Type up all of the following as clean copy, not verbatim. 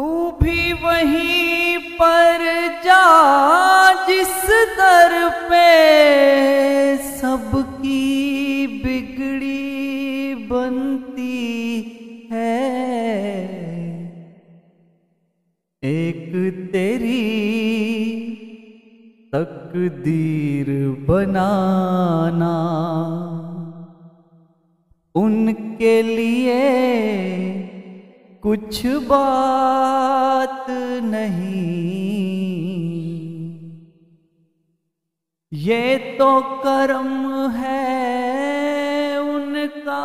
तू भी वहीं पर जा जिस दर पे सबकी बिगड़ी बनती है। एक तेरी तकदीर बनाना उनके लिए कुछ बात नहीं, ये तो कर्म है उनका,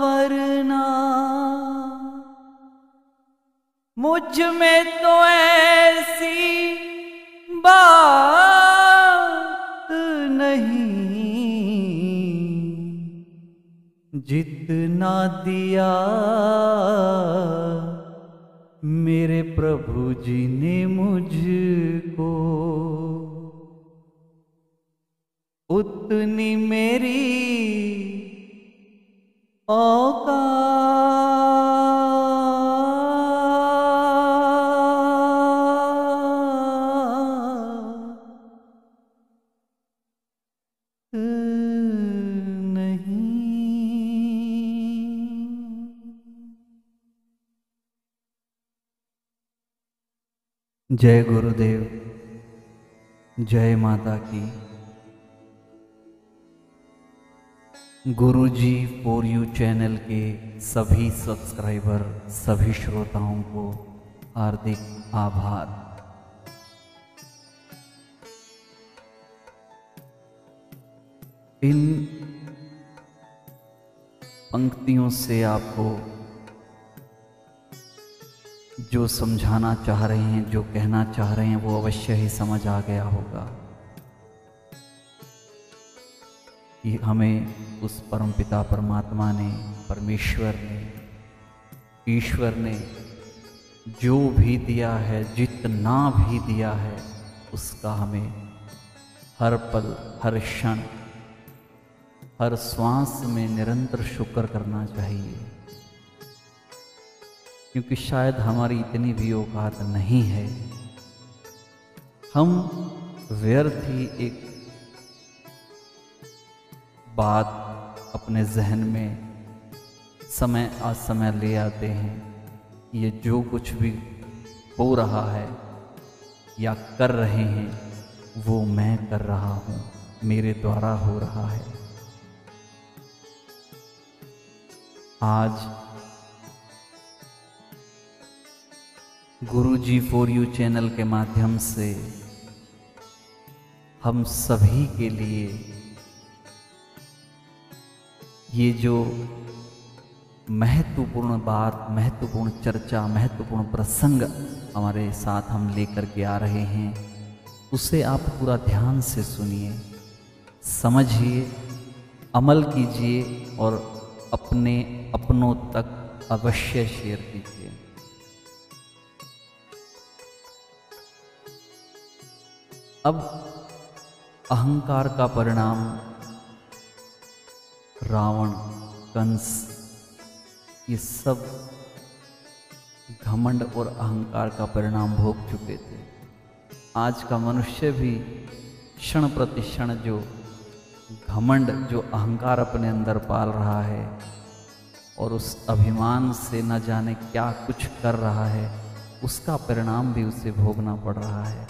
वरना मुझ में तो ऐसी बात नहीं। जितना दिया मेरे प्रभु जी ने मुझको उतनी मेरी औकात नहीं। जय गुरुदेव, जय माता की। गुरुजी फॉर यू चैनल के सभी सब्सक्राइबर, सभी श्रोताओं को हार्दिक आभार। इन पंक्तियों से आपको जो समझाना चाह रहे हैं, जो कहना चाह रहे हैं, वो अवश्य ही समझ आ गया होगा कि हमें उस परमपिता परमात्मा ने, परमेश्वर ने, ईश्वर ने जो भी दिया है, जितना भी दिया है, उसका हमें हर पल, हर क्षण, हर श्वास में निरंतर शुक्र करना चाहिए, क्योंकि शायद हमारी इतनी भी औकात नहीं है। हम व्यर्थ ही एक बात अपने जहन में समय असमय ले आते हैं। ये जो कुछ भी हो रहा है या कर रहे हैं, वो मैं कर रहा हूँ, मेरे द्वारा हो रहा है। आज गुरुजी फॉर यू चैनल के माध्यम से हम सभी के लिए ये जो महत्वपूर्ण बात, महत्वपूर्ण चर्चा, महत्वपूर्ण प्रसंग हमारे साथ हम लेकर के आ रहे हैं, उसे आप पूरा ध्यान से सुनिए, समझिए, अमल कीजिए और अपने अपनों तक अवश्य शेयर कीजिए। अब अहंकार का परिणाम रावण, कंस, ये सब घमंड और अहंकार का परिणाम भोग चुके थे। आज का मनुष्य भी क्षण प्रतिक्षण जो घमंड, जो अहंकार अपने अंदर पाल रहा है और उस अभिमान से न जाने क्या कुछ कर रहा है, उसका परिणाम भी उसे भोगना पड़ रहा है।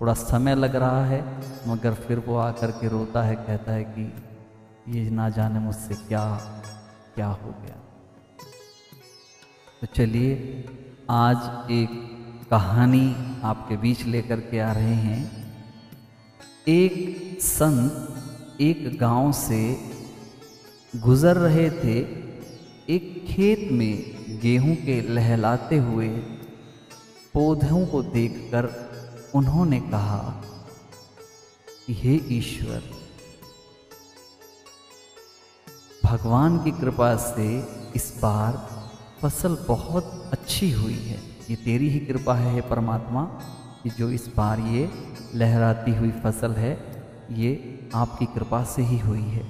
थोड़ा समय लग रहा है, मगर फिर वो आकर के रोता है, कहता है कि ये ना जाने मुझसे क्या क्या हो गया। तो चलिए, आज एक कहानी आपके बीच लेकर के आ रहे हैं। एक संत एक गांव से गुजर रहे थे। एक खेत में गेहूं के लहलाते हुए पौधों को देखकर उन्होंने कहा, हे ईश्वर, भगवान की कृपा से इस बार फसल बहुत अच्छी हुई है। ये तेरी ही कृपा है परमात्मा, कि जो इस बार ये लहराती हुई फसल है, ये आपकी कृपा से ही हुई है।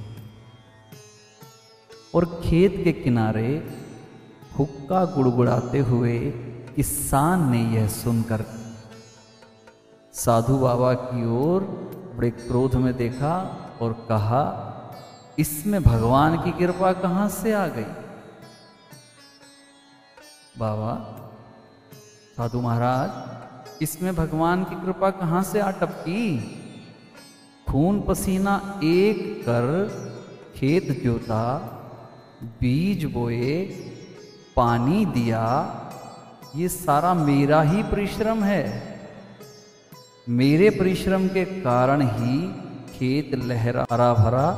और खेत के किनारे हुक्का गुड़गुड़ाते हुए किसान ने यह सुनकर साधु बाबा की ओर बड़े क्रोध में देखा और कहा, इसमें भगवान की कृपा कहां से आ गई बाबा? साधु महाराज, इसमें भगवान की कृपा कहां से आ टपकी? खून पसीना एक कर खेत जोता, बीज बोए, पानी दिया, ये सारा मेरा ही परिश्रम है। मेरे परिश्रम के कारण ही खेत लहरा हरा भरा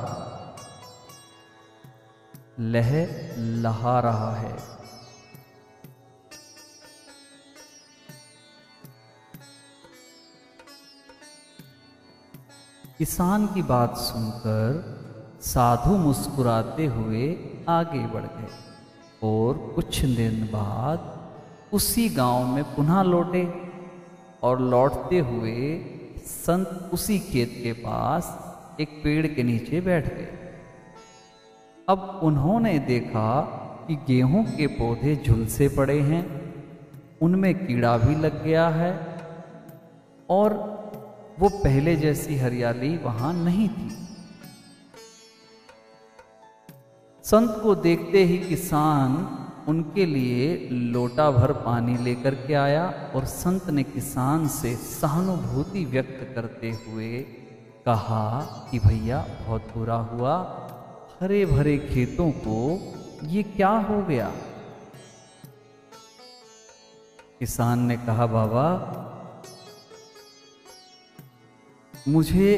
लहलहा रहा है। किसान की बात सुनकर साधु मुस्कुराते हुए आगे बढ़ गए और कुछ दिन बाद उसी गांव में पुनः लौटे और लौटते हुए संत उसी खेत के पास एक पेड़ के नीचे बैठ गए। अब उन्होंने देखा कि गेहूं के पौधे झुलसे पड़े हैं, उनमें कीड़ा भी लग गया है और वो पहले जैसी हरियाली वहां नहीं थी। संत को देखते ही किसान उनके लिए लोटा भर पानी लेकर के आया और संत ने किसान से सहानुभूति व्यक्त करते हुए कहा कि भैया बहुत बुरा हुआ, हरे भरे खेतों को ये क्या हो गया? किसान ने कहा, बाबा मुझे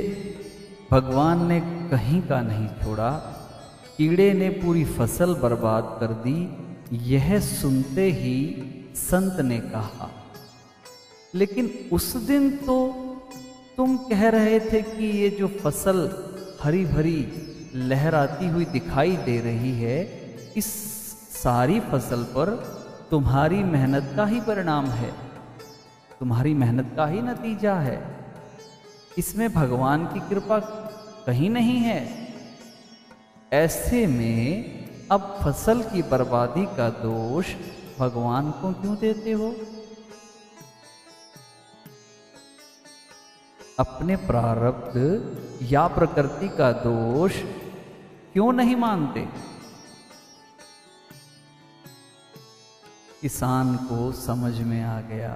भगवान ने कहीं का नहीं छोड़ा, कीड़े ने पूरी फसल बर्बाद कर दी। यह सुनते ही संत ने कहा, लेकिन उस दिन तो तुम कह रहे थे कि ये जो फसल हरी भरी लहराती हुई दिखाई दे रही है, इस सारी फसल पर तुम्हारी मेहनत का ही परिणाम है, तुम्हारी मेहनत का ही नतीजा है, इसमें भगवान की कृपा कहीं नहीं है। ऐसे में अब फसल की बर्बादी का दोष भगवान को क्यों देते हो? अपने प्रारब्ध या प्रकृति का दोष क्यों नहीं मानते? किसान को समझ में आ गया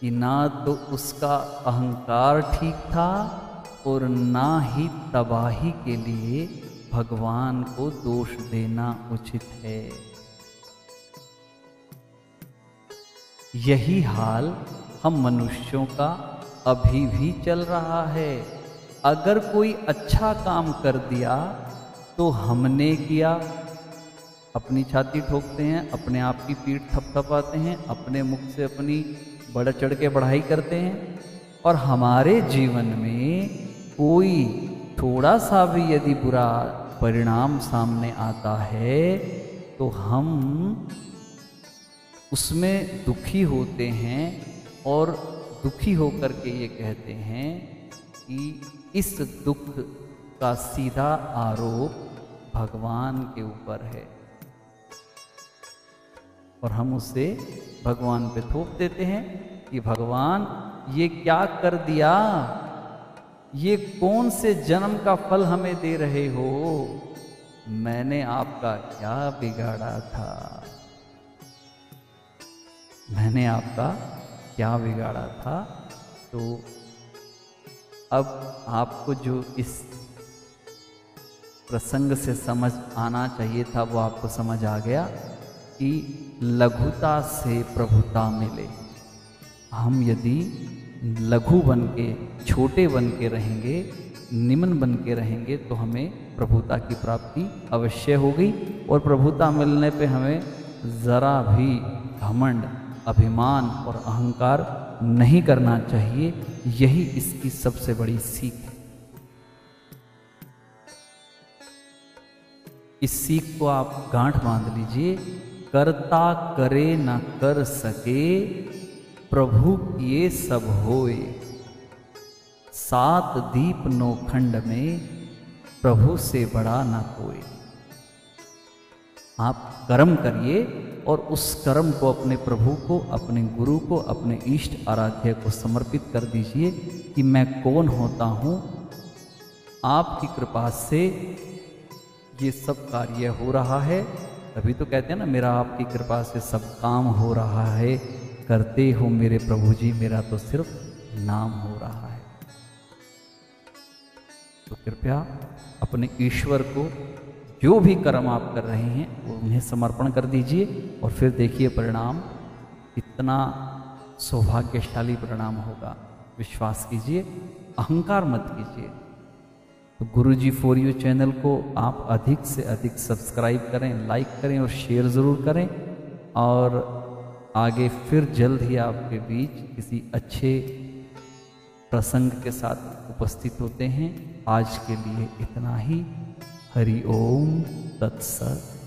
कि ना तो उसका अहंकार ठीक था और ना ही तबाही के लिए भगवान को दोष देना उचित है। यही हाल हम मनुष्यों का अभी भी चल रहा है। अगर कोई अच्छा काम कर दिया तो हमने किया, अपनी छाती ठोकते हैं, अपने आप की पीठ थपथपाते हैं, अपने मुख से अपनी बढ़ चढ़ के पढ़ाई करते हैं। और हमारे जीवन में कोई थोड़ा सा भी यदि बुरा परिणाम सामने आता है तो हम उसमें दुखी होते हैं और दुखी होकर के ये कहते हैं कि इस दुख का सीधा आरोप भगवान के ऊपर है और हम उसे भगवान पे थोप देते हैं कि भगवान ये क्या कर दिया, ये कौन से जन्म का फल हमें दे रहे हो, मैंने आपका क्या बिगाड़ा था, मैंने आपका क्या बिगाड़ा था। तो अब आपको जो इस प्रसंग से समझ आना चाहिए था वो आपको समझ आ गया कि लघुता से प्रभुता मिले। हम यदि लघु बन के, छोटे बन के रहेंगे, निम्न बन के रहेंगे तो हमें प्रभुता की प्राप्ति अवश्य होगी और प्रभुता मिलने पे हमें ज़रा भी घमंड, अभिमान और अहंकार नहीं करना चाहिए। यही इसकी सबसे बड़ी सीख है। इस सीख को आप गांठ बांध लीजिए, करता करे ना कर सके, प्रभु किए सब होए, सात दीप नौखंड में प्रभु से बड़ा ना कोई। आप कर्म करिए और उस कर्म को अपने प्रभु को, अपने गुरु को, अपने इष्ट आराध्य को समर्पित कर दीजिए कि मैं कौन होता हूँ, आपकी कृपा से ये सब कार्य हो रहा है। तभी तो कहते हैं ना, मेरा आपकी कृपा से सब काम हो रहा है, करते हो मेरे प्रभु जी, मेरा तो सिर्फ नाम हो रहा है। तो कृपया अपने ईश्वर को जो भी कर्म आप कर रहे हैं वो उन्हें समर्पण कर दीजिए और फिर देखिए परिणाम कितना सौभाग्यशाली परिणाम होगा। विश्वास कीजिए, अहंकार मत कीजिए। तो गुरुजी फॉर यू चैनल को आप अधिक से अधिक सब्सक्राइब करें, लाइक करें और शेयर ज़रूर करें। और आगे फिर जल्द ही आपके बीच किसी अच्छे प्रसंग के साथ उपस्थित होते हैं। आज के लिए इतना ही। हरि ओम तत्सत्।